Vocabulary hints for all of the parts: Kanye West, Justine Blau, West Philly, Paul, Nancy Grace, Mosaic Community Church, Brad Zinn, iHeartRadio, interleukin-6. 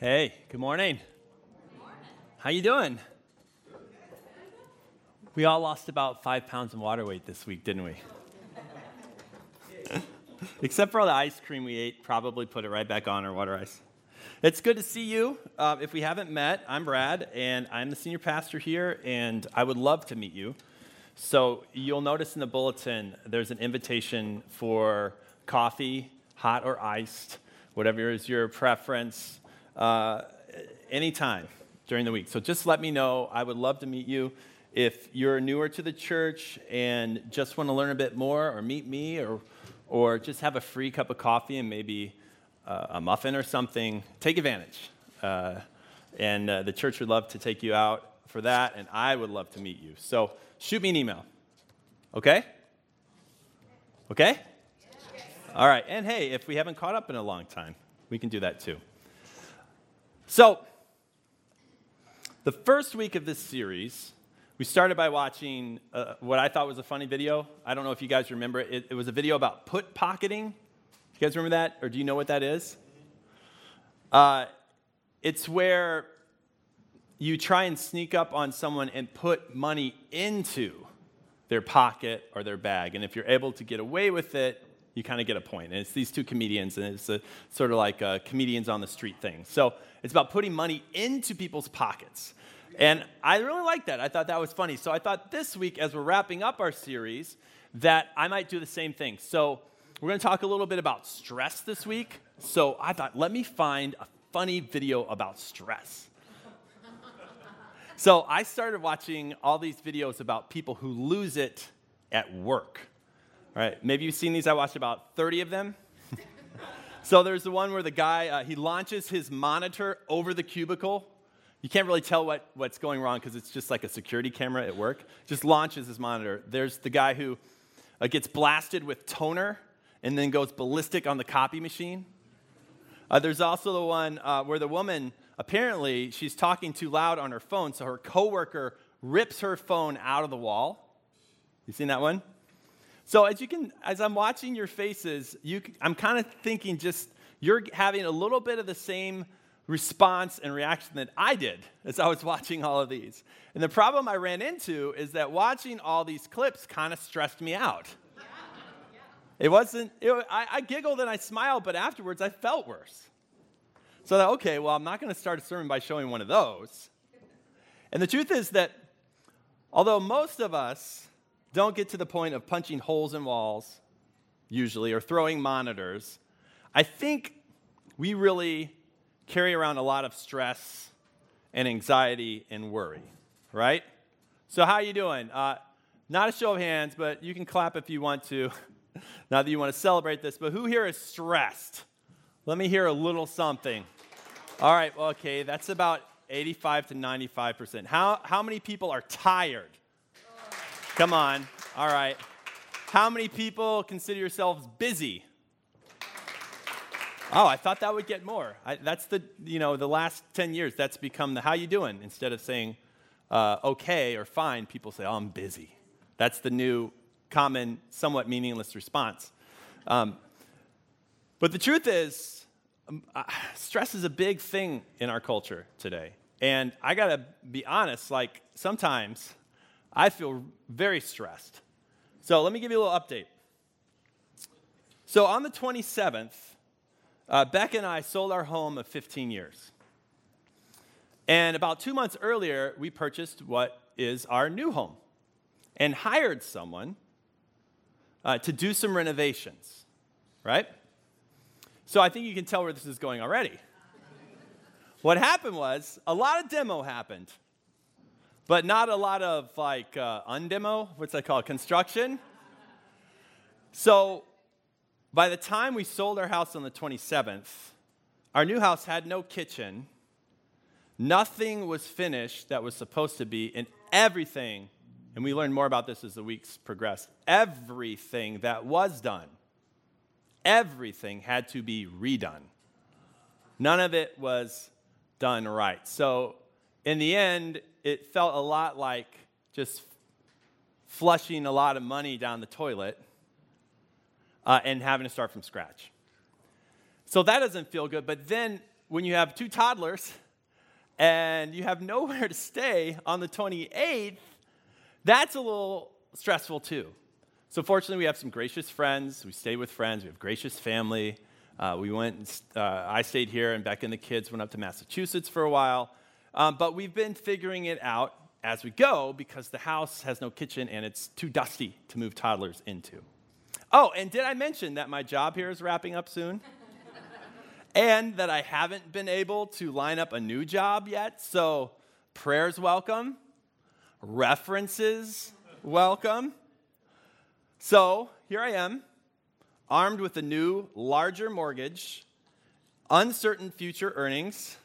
Hey, good morning. Good morning. How you doing? We all lost about 5 pounds in water weight this week, didn't we? Except for all the ice cream we ate, probably put it right back on, or water ice. It's good to see you. If we haven't met, I'm Brad, and I'm the senior pastor here, and I would love to meet you. So you'll notice in the bulletin, there's an invitation for coffee, hot or iced, whatever is your preference. Anytime during the week. So just let me know. I would love to meet you. If you're newer to the church and just want to learn a bit more or meet me or just have a free cup of coffee and maybe a muffin or something, take advantage. And the church would love to take you out for that, and I would love to meet you. So shoot me an email. Okay? Okay? All right. And hey, if we haven't caught up in a long time, we can do that too. So, the first week of this series, we started by watching what I thought was a funny video. I don't know if you guys remember it. It was a video about put pocketing. You guys remember that? Or do you know what that is? It's where you try and sneak up on someone and put money into their pocket or their bag. And if you're able to get away with it, you kind of get a point. And it's these two comedians, and it's sort of like a comedians on the street thing. So it's about putting money into people's pockets. And I really liked that. I thought that was funny. So I thought this week, as we're wrapping up our series, that I might do the same thing. So we're going to talk a little bit about stress this week. So I thought, let me find a funny video about stress. So I started watching all these videos about people who lose it at work. All right, maybe you've seen these. I watched about 30 of them. So there's the one where the guy, he launches his monitor over the cubicle. You can't really tell what's going wrong because it's just like a security camera at work. Just launches his monitor. There's the guy who gets blasted with toner and then goes ballistic on the copy machine. There's also the one where the woman, apparently, she's talking too loud on her phone, so her coworker rips her phone out of the wall. You seen that one? So as I'm watching your faces, I'm kind of thinking just you're having a little bit of the same response and reaction that I did as I was watching all of these. And the problem I ran into is that watching all these clips kind of stressed me out. Yeah. Yeah. I giggled and I smiled, but afterwards I felt worse. So I thought, okay, well, I'm not going to start a sermon by showing one of those. And the truth is that although most of us don't get to the point of punching holes in walls, usually, or throwing monitors, I think we really carry around a lot of stress and anxiety and worry, right? So how are you doing? Not a show of hands, but you can clap if you want to, not that you want to celebrate this, but who here is stressed? Let me hear a little something. All right, well, okay, that's about 85 to 95%. How many people are tired? Come on. All right. How many people consider yourselves busy? Oh, I thought that would get more. That's the last 10 years, that's become the how you doing. Instead of saying okay or fine, people say, oh, I'm busy. That's the new common, somewhat meaningless response. But the truth is, stress is a big thing in our culture today. And I got to be honest, like sometimes I feel very stressed. So let me give you a little update. So on the 27th, Beck and I sold our home of 15 years. And about 2 months earlier, we purchased what is our new home and hired someone to do some renovations, right? So I think you can tell where this is going already. What happened was a lot of demo happened. But not a lot of, like, undemo, what's that called, construction. So by the time we sold our house on the 27th, our new house had no kitchen, nothing was finished that was supposed to be, and everything, and we learned more about this as the weeks progressed, everything that was done, everything had to be redone. None of it was done right. So in the end, it felt a lot like just flushing a lot of money down the toilet and having to start from scratch. So that doesn't feel good. But then when you have two toddlers and you have nowhere to stay on the 28th, that's a little stressful too. So fortunately, we have some gracious friends. We stay with friends. We have gracious family. I stayed here, and Becca and the kids went up to Massachusetts for a while. But we've been figuring it out as we go because the house has no kitchen, and it's too dusty to move toddlers into. Oh, and did I mention that my job here is wrapping up soon? And that I haven't been able to line up a new job yet, so prayers welcome, references welcome. So here I am, armed with a new, larger mortgage, uncertain future earnings.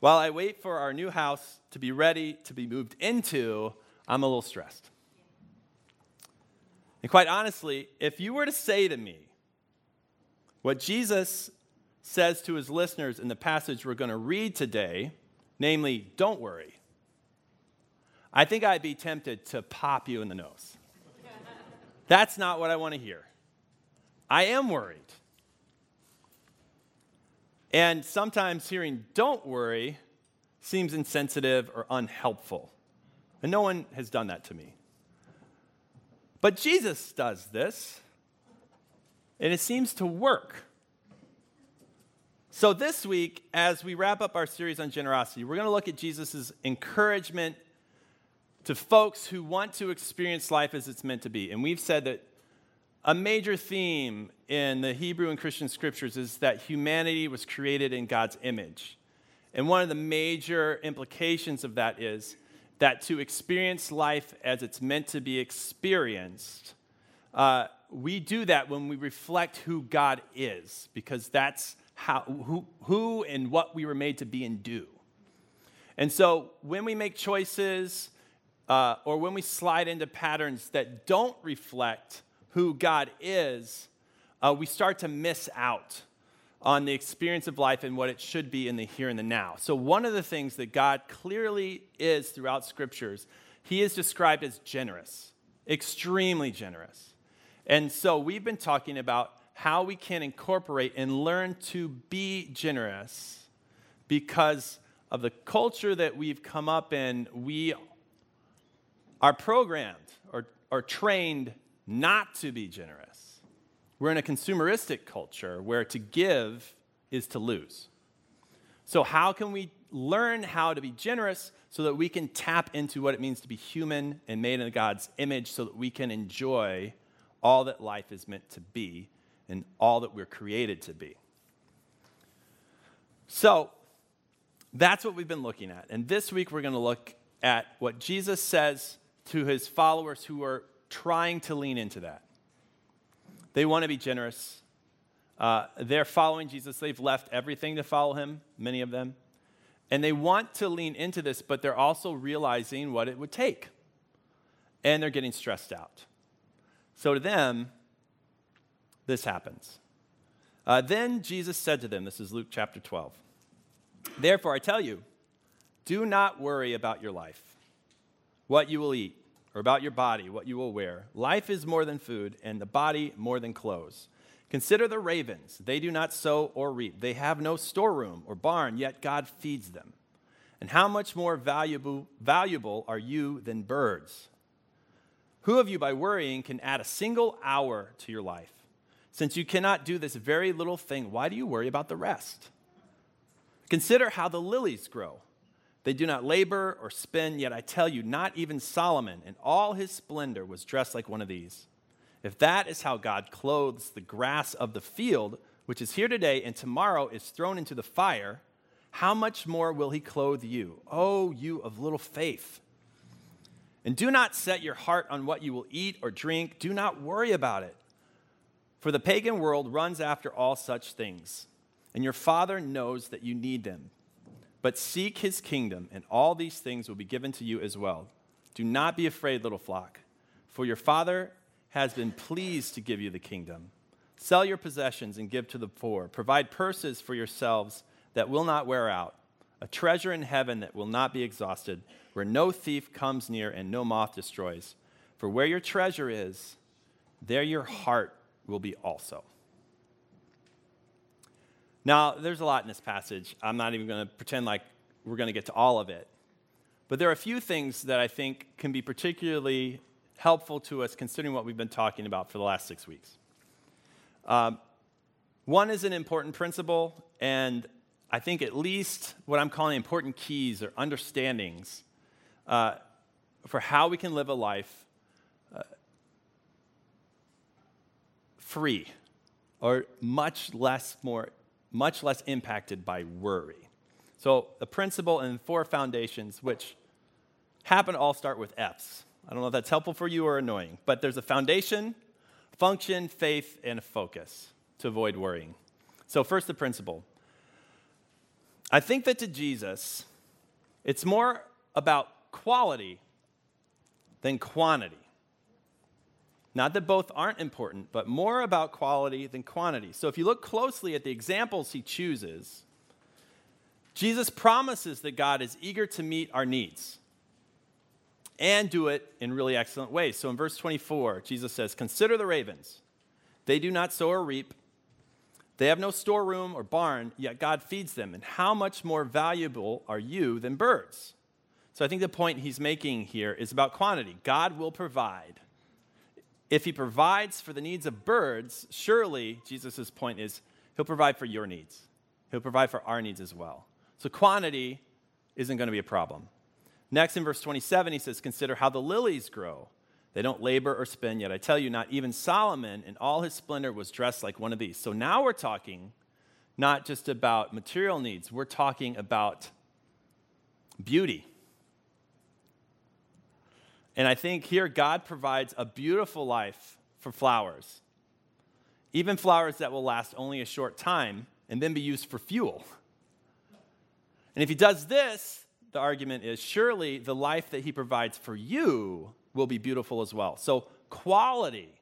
While I wait for our new house to be ready to be moved into, I'm a little stressed. And quite honestly, if you were to say to me what Jesus says to his listeners in the passage we're going to read today, namely, don't worry, I think I'd be tempted to pop you in the nose. That's not what I want to hear. I am worried. And sometimes hearing don't worry seems insensitive or unhelpful. And no one has done that to me. But Jesus does this, and it seems to work. So this week, as we wrap up our series on generosity, we're going to look at Jesus' encouragement to folks who want to experience life as it's meant to be. And we've said that a major theme in the Hebrew and Christian scriptures is that humanity was created in God's image. And one of the major implications of that is that to experience life as it's meant to be experienced, we do that when we reflect who God is, because that's how who and what we were made to be and do. And so when we make choices or when we slide into patterns that don't reflect who God is, we start to miss out on the experience of life and what it should be in the here and the now. So one of the things that God clearly is throughout scriptures, he is described as generous, extremely generous. And so we've been talking about how we can incorporate and learn to be generous because of the culture that we've come up in. We are programmed or trained not to be generous. We're in a consumeristic culture where to give is to lose. So how can we learn how to be generous so that we can tap into what it means to be human and made in God's image so that we can enjoy all that life is meant to be and all that we're created to be? So that's what we've been looking at. And this week we're going to look at what Jesus says to his followers who are trying to lean into that. They want to be generous. They're following Jesus. They've left everything to follow him, many of them. And they want to lean into this, but they're also realizing what it would take. And they're getting stressed out. So to them, this happens. Then Jesus said to them, this is Luke chapter 12, "Therefore I tell you, do not worry about your life, what you will eat, or about your body, what you will wear. Life is more than food, and the body more than clothes. Consider the ravens. They do not sow or reap. They have no storeroom or barn, yet God feeds them. And how much more valuable are you than birds? Who of you, by worrying, can add a single hour to your life? Since you cannot do this very little thing, why do you worry about the rest? Consider how the lilies grow. They do not labor or spin, yet I tell you, not even Solomon in all his splendor was dressed like one of these. If that is how God clothes the grass of the field, which is here today and tomorrow is thrown into the fire, how much more will he clothe you, O you of little faith? And do not set your heart on what you will eat or drink. Do not worry about it. For the pagan world runs after all such things, and your Father knows that you need them. But seek his kingdom, and all these things will be given to you as well. Do not be afraid, little flock, for your Father has been pleased to give you the kingdom. Sell your possessions and give to the poor. Provide purses for yourselves that will not wear out, a treasure in heaven that will not be exhausted, where no thief comes near and no moth destroys. For where your treasure is, there your heart will be also." Now, there's a lot in this passage. I'm not even going to pretend like we're going to get to all of it. But there are a few things that I think can be particularly helpful to us considering what we've been talking about for the last 6 weeks. One is an important principle, and I think at least what I'm calling important keys or understandings for how we can live a life free or much less impacted by worry. So a principle and four foundations, which happen to all start with F's. I don't know if that's helpful for you or annoying, but there's a foundation, function, faith, and a focus to avoid worrying. So first, the principle. I think that to Jesus, it's more about quality than quantity. Not that both aren't important, but more about quality than quantity. So if you look closely at the examples he chooses, Jesus promises that God is eager to meet our needs and do it in really excellent ways. So in verse 24, Jesus says, "Consider the ravens. They do not sow or reap. They have no storeroom or barn, yet God feeds them. And how much more valuable are you than birds?" So I think the point he's making here is about quantity. God will provide. If he provides for the needs of birds, surely, Jesus' point is, he'll provide for your needs. He'll provide for our needs as well. So quantity isn't going to be a problem. Next, in verse 27, he says, "Consider how the lilies grow. They don't labor or spin, yet I tell you, not even Solomon in all his splendor was dressed like one of these." So now we're talking not just about material needs. We're talking about beauty. And I think here God provides a beautiful life for flowers, even flowers that will last only a short time and then be used for fuel. And if he does this, the argument is surely the life that he provides for you will be beautiful as well. So quality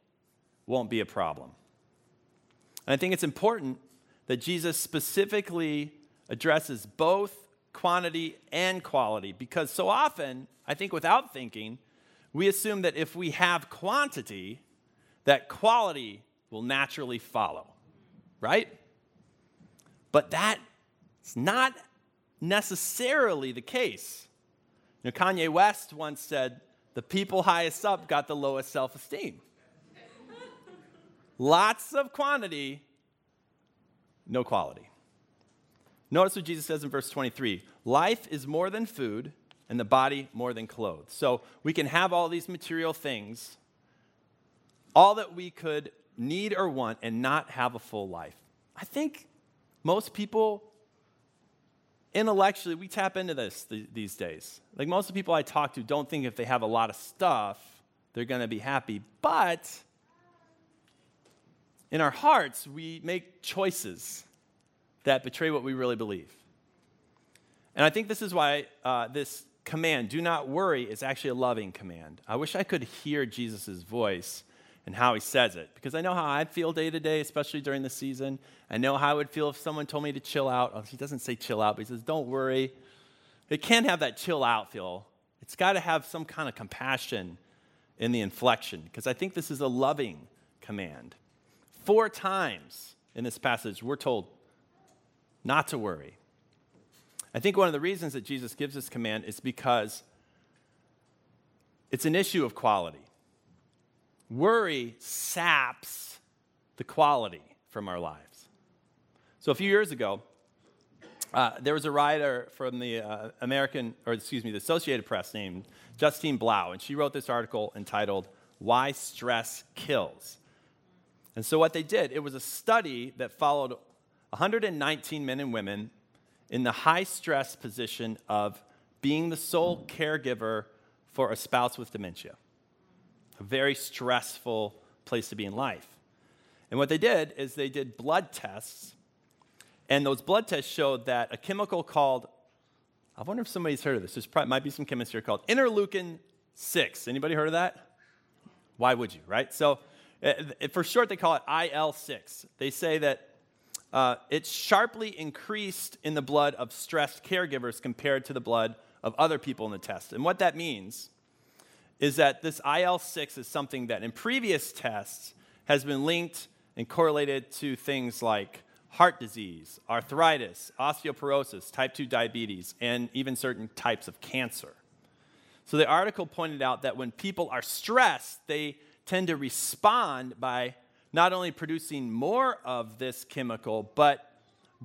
won't be a problem. And I think it's important that Jesus specifically addresses both quantity and quality, because so often, I think without thinking, we assume that if we have quantity, that quality will naturally follow, right? But that's not necessarily the case. You know, Kanye West once said, "The people highest up got the lowest self-esteem." Lots of quantity, no quality. Notice what Jesus says in verse 23. "Life is more than food, and the body more than clothes." So we can have all these material things, all that we could need or want, and not have a full life. I think most people intellectually, we tap into this these days. Like, most of the people I talk to don't think if they have a lot of stuff, they're going to be happy. But in our hearts, we make choices that betray what we really believe. And I think this is why this command, "Do not worry," is actually a loving command. I wish I could hear Jesus' voice and how he says it, because I know how I feel day to day, especially during the season. I know how I would feel if someone told me to chill out. Oh, he doesn't say chill out, but he says, "Don't worry." It can't have that chill out feel. It's got to have some kind of compassion in the inflection, because I think this is a loving command. 4 times in this passage, we're told not to worry. I think one of the reasons that Jesus gives this command is because it's an issue of quality. Worry saps the quality from our lives. So a few years ago, there was a writer from the the Associated Press named Justine Blau, and she wrote this article entitled "Why Stress Kills." And so what they did, it was a study that followed 119 men and women in the high-stress position of being the sole caregiver for a spouse with dementia. A very stressful place to be in life. And what they did is they did blood tests, and those blood tests showed that a chemical called, I wonder if somebody's heard of this, might be some chemists here, called interleukin-6. Anybody heard of that? Why would you, right? So for short, they call it IL-6. They say that it's sharply increased in the blood of stressed caregivers compared to the blood of other people in the test. And what that means is that this IL-6 is something that in previous tests has been linked and correlated to things like heart disease, arthritis, osteoporosis, type 2 diabetes, and even certain types of cancer. So the article pointed out that when people are stressed, they tend to respond by not only producing more of this chemical, but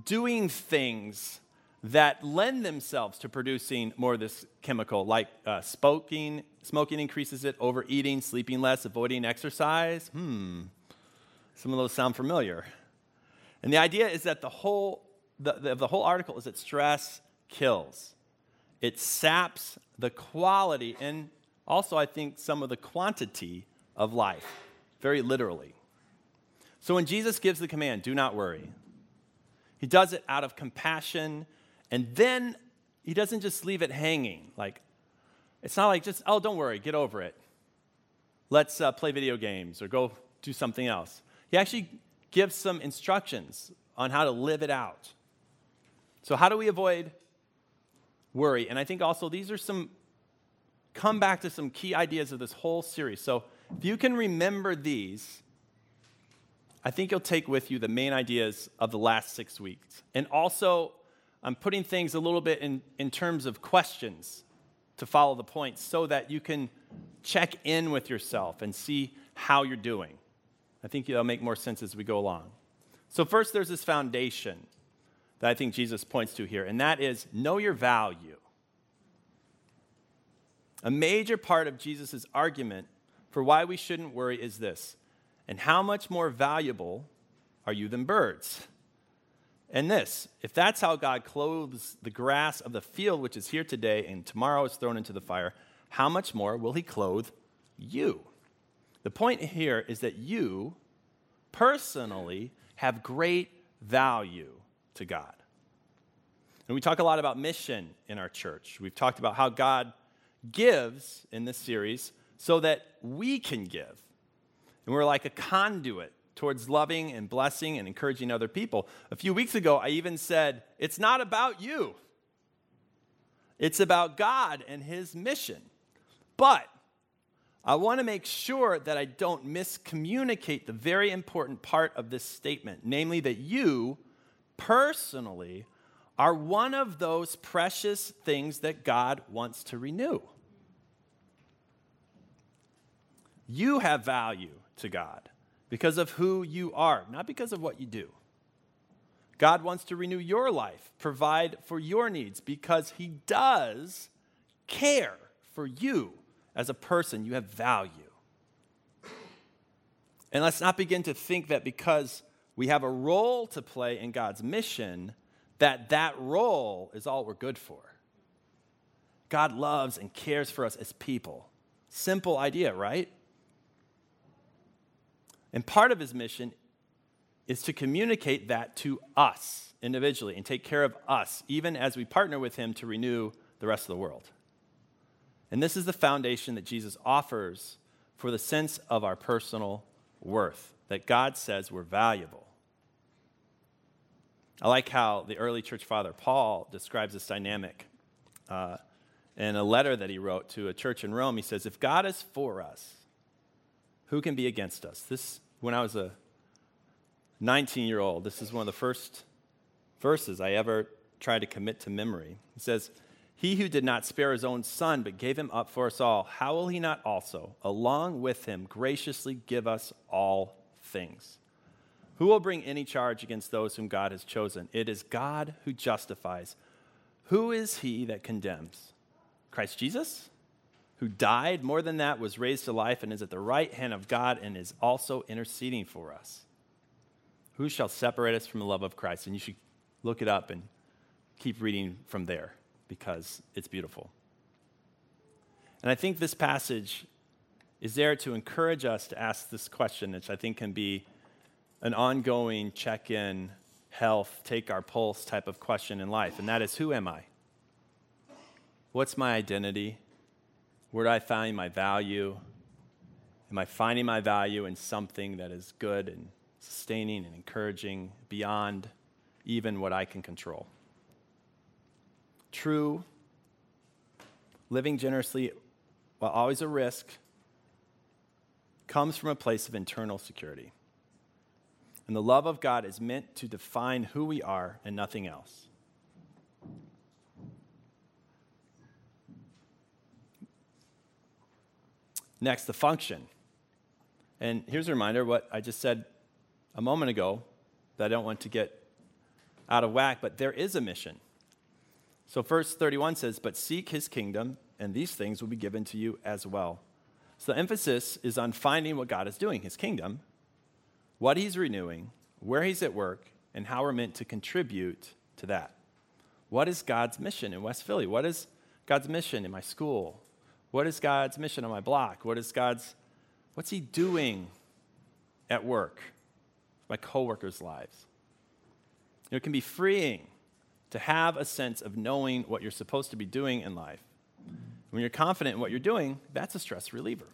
doing things that lend themselves to producing more of this chemical, like smoking. Smoking increases it, overeating, sleeping less, avoiding exercise. Some of those sound familiar. And the idea is that the whole article is that stress kills. It saps the quality and also, I think, some of the quantity of life, very literally. So when Jesus gives the command, do not worry, he does it out of compassion, and then he doesn't just leave it hanging. Like, it's not like just, oh, don't worry, get over it. Let's play video games or go do something else. He actually gives some instructions on how to live it out. So how do we avoid worry? And I think also these are some, come back to some key ideas of this whole series. So if you can remember these, I think you'll take with you the main ideas of the last 6 weeks. And also, I'm putting things a little bit in terms of questions to follow the points so that you can check in with yourself and see how you're doing. I think that'll make more sense as we go along. So first, there's this foundation that I think Jesus points to here, and that is know your value. A major part of Jesus' argument for why we shouldn't worry is this: and how much more valuable are you than birds? And this, if that's how God clothes the grass of the field, which is here today and tomorrow is thrown into the fire, how much more will he clothe you? The point here is that you personally have great value to God. And we talk a lot about mission in our church. We've talked about how God gives in this series so that we can give. And we're like a conduit towards loving and blessing and encouraging other people. A few weeks ago, I even said, it's not about you. It's about God and his mission. But I want to make sure that I don't miscommunicate the very important part of this statement, namely that you personally are one of those precious things that God wants to renew. You have value to God because of who you are, not because of what you do. God wants to renew your life, provide for your needs, because he does care for you. As a person, you have value. And let's not begin to think that because we have a role to play in God's mission, that role is all we're good for. God loves and cares for us as people. Simple idea, right? And part of his mission is to communicate that to us individually and take care of us, even as we partner with him to renew the rest of the world. And this is the foundation that Jesus offers for the sense of our personal worth, that God says we're valuable. I like how the early church father, Paul, describes this dynamic. In a letter that he wrote to a church in Rome, he says, if God is for us, who can be against us? This, when I was a 19-year-old, this is one of the first verses I ever tried to commit to memory. He says, he who did not spare his own son, but gave him up for us all, how will he not also, along with him, graciously give us all things? Who will bring any charge against those whom God has chosen? It is God who justifies. Who is he that condemns? Christ Jesus, who died, more than that, was raised to life and is at the right hand of God and is also interceding for us. Who shall separate us from the love of Christ? And you should look it up and keep reading from there, because it's beautiful. And I think this passage is there to encourage us to ask this question, which I think can be an ongoing check-in, health, take our pulse type of question in life, and that is, who am I? What's my identity? Where do I find my value? Am I finding my value in something that is good and sustaining and encouraging beyond even what I can control? True, living generously, while always a risk, comes from a place of internal security. And the love of God is meant to define who we are and nothing else. Next, the function. And here's a reminder what I just said a moment ago that I don't want to get out of whack, but there is a mission. So verse 31 says, but seek his kingdom, and these things will be given to you as well. So the emphasis is on finding what God is doing, his kingdom, what he's renewing, where he's at work, and how we're meant to contribute to that. What is God's mission in West Philly? What is God's mission in my school? What is God's mission on my block? What's he doing at work? My coworkers' lives. You know, it can be freeing to have a sense of knowing what you're supposed to be doing in life. When you're confident in what you're doing, that's a stress reliever.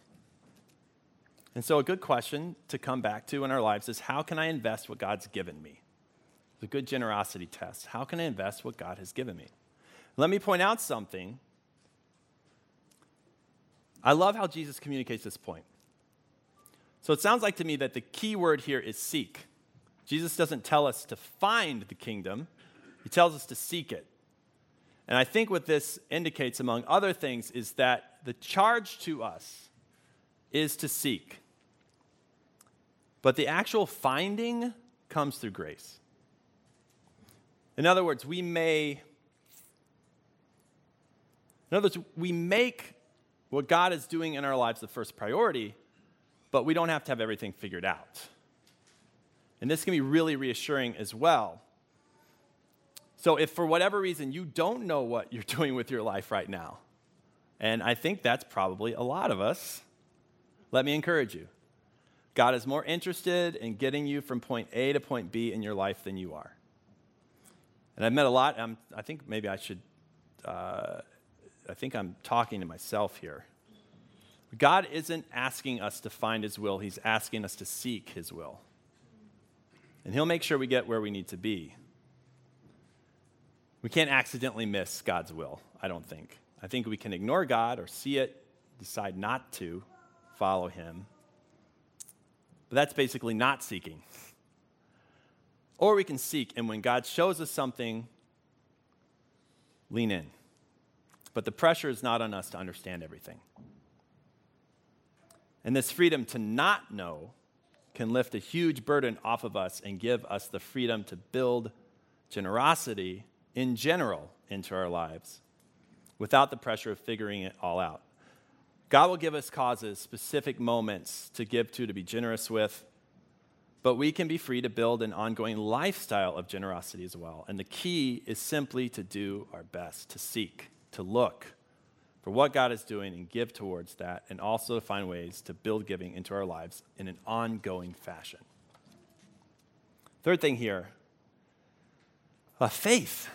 And so a good question to come back to in our lives is, how can I invest what God's given me? It's a good generosity test. How can I invest what God has given me? Let me point out something. I love how Jesus communicates this point. So it sounds like to me that the key word here is seek. Jesus doesn't tell us to find the kingdom. He tells us to seek it. And I think what this indicates, among other things, is that the charge to us is to seek. But the actual finding comes through grace. In other words, we make what God is doing in our lives the first priority, but we don't have to have everything figured out. And this can be really reassuring as well. So if for whatever reason you don't know what you're doing with your life right now, and I think that's probably a lot of us, let me encourage you. God is more interested in getting you from point A to point B in your life than you are. And I've met a lot. I think maybe I should, I think I'm talking to myself here. God isn't asking us to find his will. He's asking us to seek his will. And he'll make sure we get where we need to be. We can't accidentally miss God's will, I don't think. I think we can ignore God or see it, decide not to follow him. But that's basically not seeking. Or we can seek, and when God shows us something, lean in. But the pressure is not on us to understand everything. And this freedom to not know can lift a huge burden off of us and give us the freedom to build generosity in general into our lives without the pressure of figuring it all out. God will give us causes, specific moments to give to be generous with, but we can be free to build an ongoing lifestyle of generosity as well. And the key is simply to do our best, to seek, to look for what God is doing and give towards that, and also to find ways to build giving into our lives in an ongoing fashion. Third thing here, faith.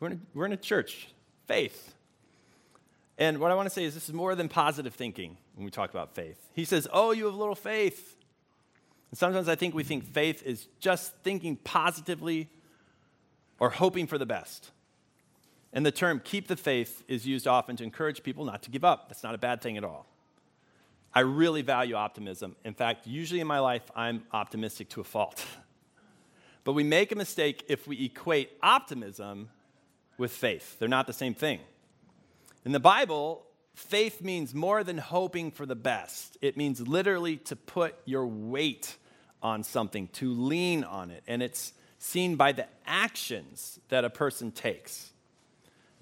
We're in a church, faith. And what I want to say is this is more than positive thinking when we talk about faith. He says, oh, you have little faith. And sometimes I think we think faith is just thinking positively or hoping for the best. And the term keep the faith is used often to encourage people not to give up. That's not a bad thing at all. I really value optimism. In fact, usually in my life, I'm optimistic to a fault. But we make a mistake if we equate optimism with faith. They're not the same thing. In the Bible, faith means more than hoping for the best. It means literally to put your weight on something, to lean on it. And it's seen by the actions that a person takes.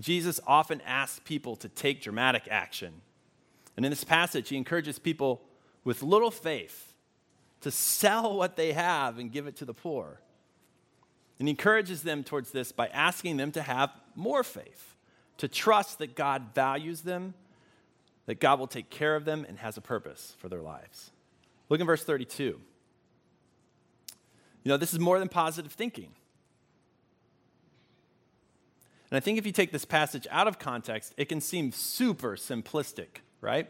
Jesus often asks people to take dramatic action. And in this passage, he encourages people with little faith to sell what they have and give it to the poor. And he encourages them towards this by asking them to have more faith, to trust that God values them, that God will take care of them and has a purpose for their lives. Look in verse 32. You know, this is more than positive thinking. And I think if you take this passage out of context, it can seem super simplistic, right?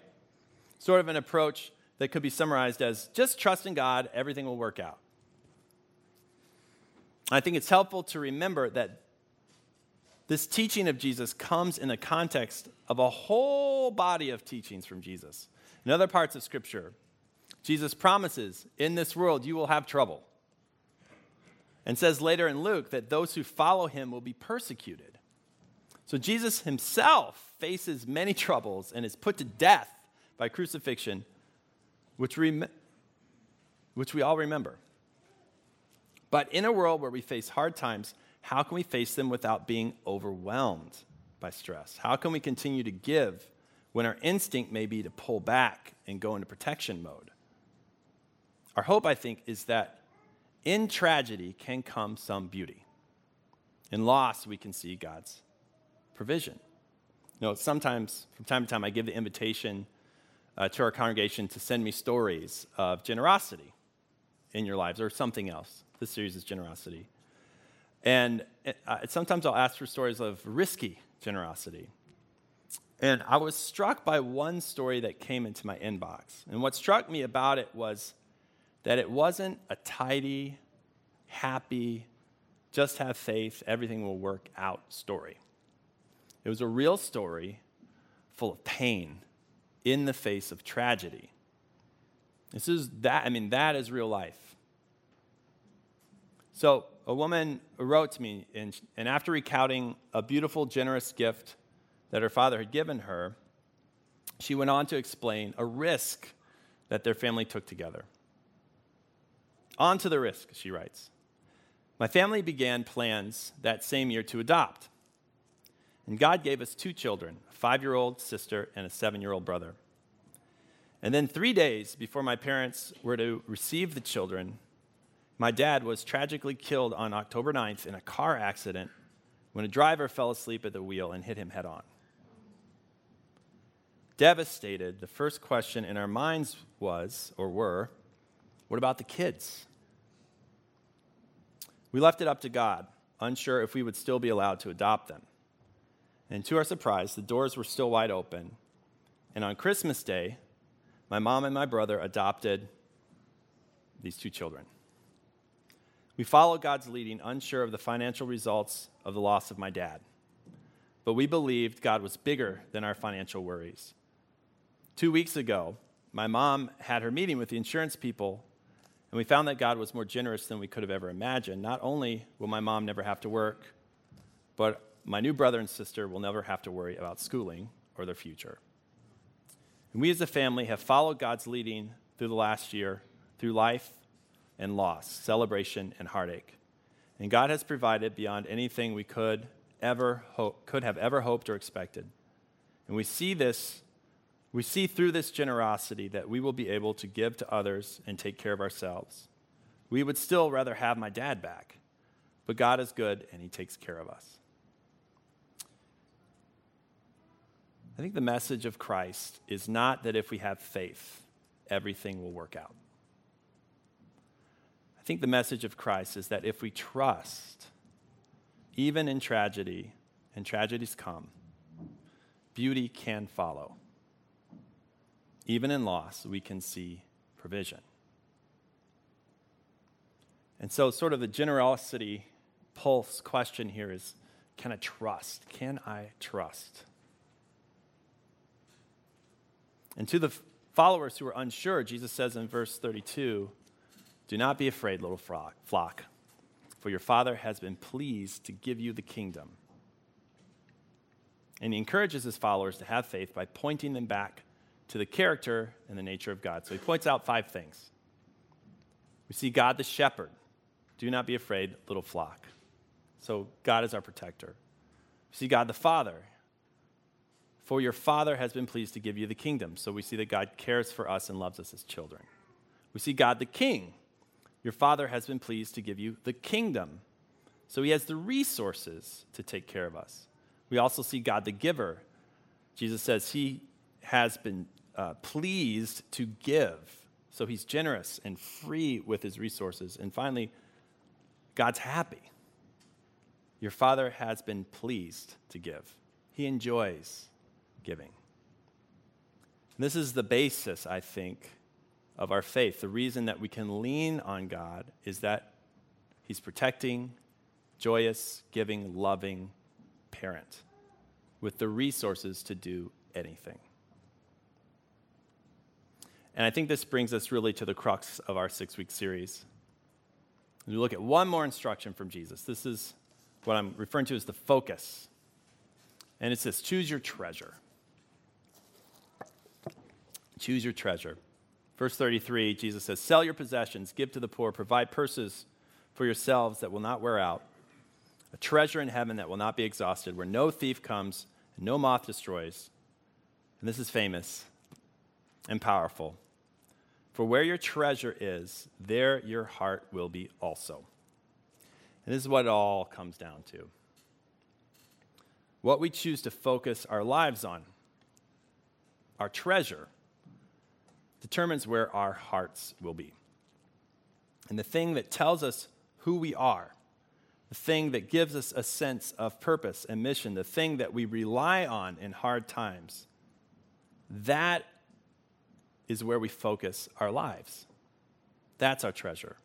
Sort of an approach that could be summarized as just trust in God, everything will work out. I think it's helpful to remember that this teaching of Jesus comes in the context of a whole body of teachings from Jesus. In other parts of Scripture, Jesus promises, in this world you will have trouble. and says later in Luke that those who follow him will be persecuted. So Jesus himself faces many troubles and is put to death by crucifixion, which we all remember. But in a world where we face hard times, how can we face them without being overwhelmed by stress? How can we continue to give when our instinct may be to pull back and go into protection mode? Our hope, I think, is that in tragedy can come some beauty. In loss, we can see God's provision. You know, sometimes, from time to time, I give the invitation to our congregation to send me stories of generosity in your lives or something else. This series is generosity. And sometimes I'll ask for stories of risky generosity. And I was struck by one story that came into my inbox. And what struck me about it was that it wasn't a tidy, happy, just have faith, everything will work out story. It was a real story full of pain in the face of tragedy. That is real life. So a woman wrote to me, and after recounting a beautiful, generous gift that her father had given her, she went on to explain a risk that their family took together. On to the risk, she writes. My family began plans that same year to adopt. And God gave us 2 children, a 5-year-old sister and a 7-year-old brother. And then 3 days before my parents were to receive the children, my dad was tragically killed on October 9th in a car accident when a driver fell asleep at the wheel and hit him head on. Devastated, the first question in our minds were, what about the kids? We left it up to God, unsure if we would still be allowed to adopt them. And to our surprise, the doors were still wide open. And on Christmas Day, my mom and my brother adopted these 2 children. We followed God's leading, unsure of the financial results of the loss of my dad. But we believed God was bigger than our financial worries. 2 weeks ago, my mom had her meeting with the insurance people, and we found that God was more generous than we could have ever imagined. Not only will my mom never have to work, but my new brother and sister will never have to worry about schooling or their future. And we as a family have followed God's leading through the last year, through life and loss, celebration and heartache. And God has provided beyond anything we could have ever hoped or expected. And we see through this generosity that we will be able to give to others and take care of ourselves. We would still rather have my dad back, but God is good and he takes care of us. I think the message of Christ is not that if we have faith, everything will work out. I think the message of Christ is that if we trust, even in tragedy, and tragedies come, beauty can follow. Even in loss, we can see provision. And so sort of the generosity pulse question here is, can I trust? Can I trust? And to the followers who are unsure, Jesus says in verse 32, do not be afraid, little flock, for your Father has been pleased to give you the kingdom. And he encourages his followers to have faith by pointing them back to the character and the nature of God. So he points out 5 things. We see God the shepherd. Do not be afraid, little flock. So God is our protector. We see God the Father. For your Father has been pleased to give you the kingdom. So we see that God cares for us and loves us as children. We see God the King. Your Father has been pleased to give you the kingdom. So he has the resources to take care of us. We also see God the giver. Jesus says he has been pleased to give. So he's generous and free with his resources. And finally, God's happy. Your Father has been pleased to give. He enjoys giving. And this is the basis, I think, of our faith. The reason that we can lean on God is that he's protecting, joyous, giving, loving parent with the resources to do anything. And I think this brings us really to the crux of our 6-week series. And we look at one more instruction from Jesus. This is what I'm referring to as the focus. And it says, choose your treasure. Choose your treasure. Verse 33, Jesus says, sell your possessions, give to the poor, provide purses for yourselves that will not wear out, a treasure in heaven that will not be exhausted, where no thief comes, and no moth destroys. And this is famous and powerful. For where your treasure is, there your heart will be also. And this is what it all comes down to. What we choose to focus our lives on, our treasure, determines where our hearts will be. And the thing that tells us who we are, the thing that gives us a sense of purpose and mission, the thing that we rely on in hard times, that is where we focus our lives. That's our treasure.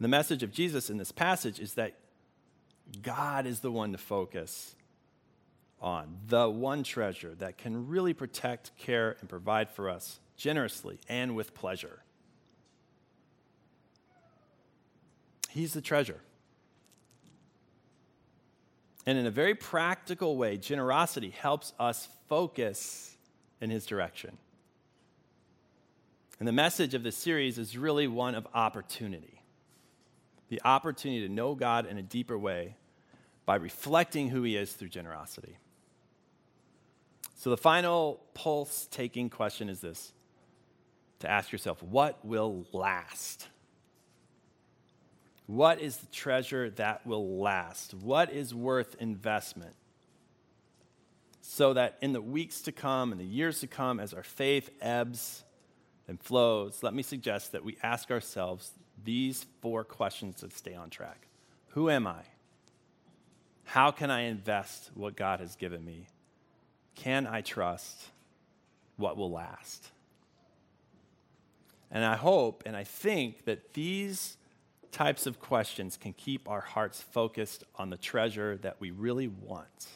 The message of Jesus in this passage is that God is the one to focus on, the one treasure that can really protect, care, and provide for us generously and with pleasure. He's the treasure. And in a very practical way, generosity helps us focus in his direction. And the message of this series is really one of opportunity. The opportunity to know God in a deeper way by reflecting who he is through generosity. So the final pulse-taking question is this, to ask yourself, what will last? What is the treasure that will last? What is worth investment? So that in the weeks to come and the years to come, as our faith ebbs and flows, let me suggest that we ask ourselves these four questions that stay on track. Who am I? How can I invest what God has given me? Can I trust what will last? And I hope and I think that these types of questions can keep our hearts focused on the treasure that we really want.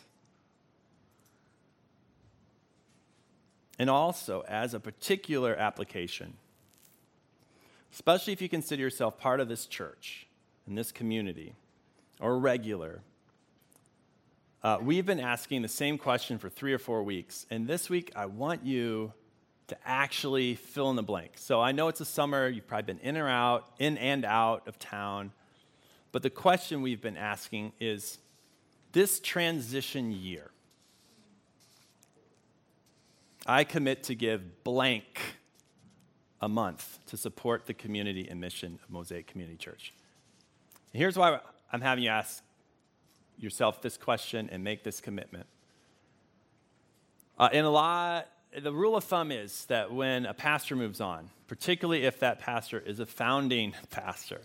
And also, as a particular application, especially if you consider yourself part of this church and this community or regular, we've been asking the same question for 3 or 4 weeks. And this week, I want you to actually fill in the blank. So I know it's a summer, you've probably been in and out of town, but the question we've been asking is, this transition year, I commit to give blank a month to support the community and mission of Mosaic Community Church. And here's why I'm having you ask yourself this question and make this commitment. The rule of thumb is that when a pastor moves on, particularly if that pastor is a founding pastor,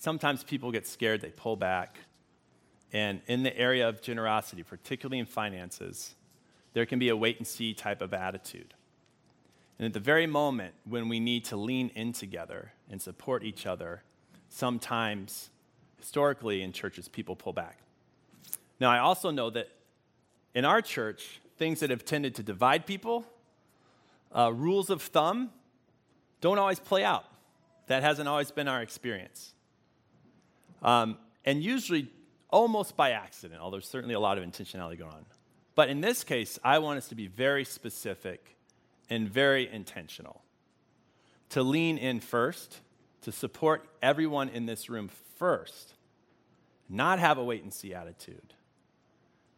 sometimes people get scared, they pull back. And in the area of generosity, particularly in finances, there can be a wait-and-see type of attitude. And at the very moment when we need to lean in together and support each other, sometimes, historically in churches, people pull back. Now, I also know that in our church, things that have tended to divide people, rules of thumb, don't always play out. That hasn't always been our experience. And usually, almost by accident, although there's certainly a lot of intentionality going on. But in this case, I want us to be very specific and very intentional. To lean in first, to support everyone in this room first, not have a wait-and-see attitude,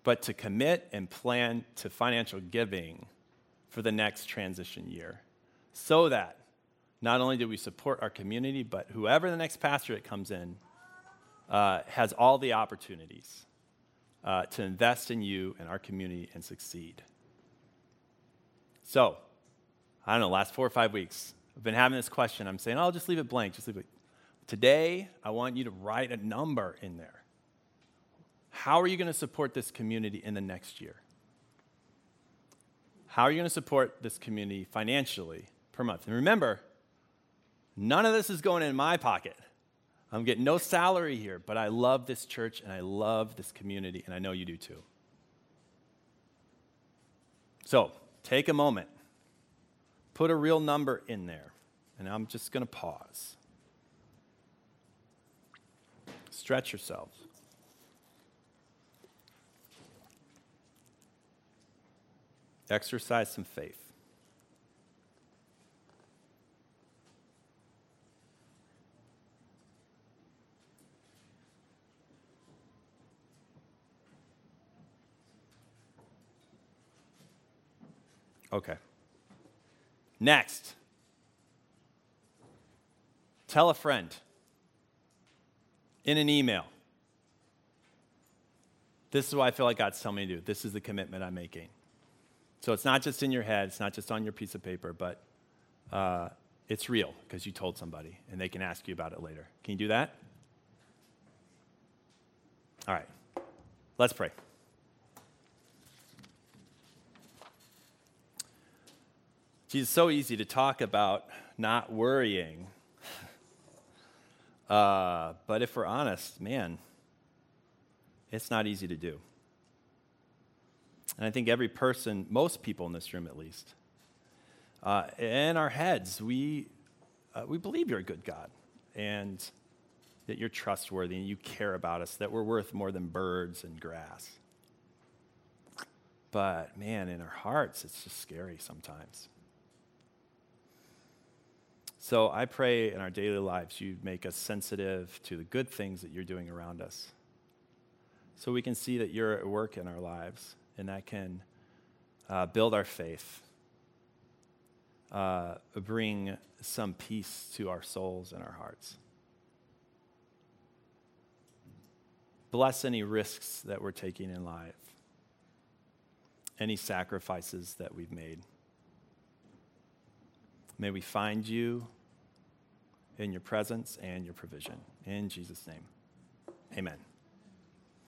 but to commit and plan to financial giving for the next transition year so that not only do we support our community, but whoever the next pastor that comes in has all the opportunities to invest in you and our community and succeed. So, I don't know, last 4 or 5 weeks, I've been having this question. I'm saying, I'll just leave it blank, just leave it. Today, I want you to write a number in there. How are you going to support this community in the next year? How are you going to support this community financially per month? And remember, none of this is going in my pocket. I'm getting no salary here, but I love this church and I love this community, and I know you do too. So take a moment. Put a real number in there And I'm just going to pause. Stretch yourselves. Exercise some faith. Okay. Next. Tell a friend in an email. This is what I feel like God's telling me to do. This is the commitment I'm making. So it's not just in your head. It's not just on your piece of paper, but it's real because you told somebody, and they can ask you about it later. Can you do that? All right. Let's pray. Geez, it's so easy to talk about not worrying. But if we're honest, man, it's not easy to do. And I think every person, most people in this room at least, in our heads, we believe you're a good God and that you're trustworthy and you care about us, that we're worth more than birds and grass. But man, in our hearts, it's just scary sometimes. So I pray in our daily lives, you make us sensitive to the good things that you're doing around us so we can see that you're at work in our lives, and that can build our faith, bring some peace to our souls and our hearts. Bless any risks that we're taking in life, any sacrifices that we've made. May we find you in your presence and your provision. In Jesus' name, amen.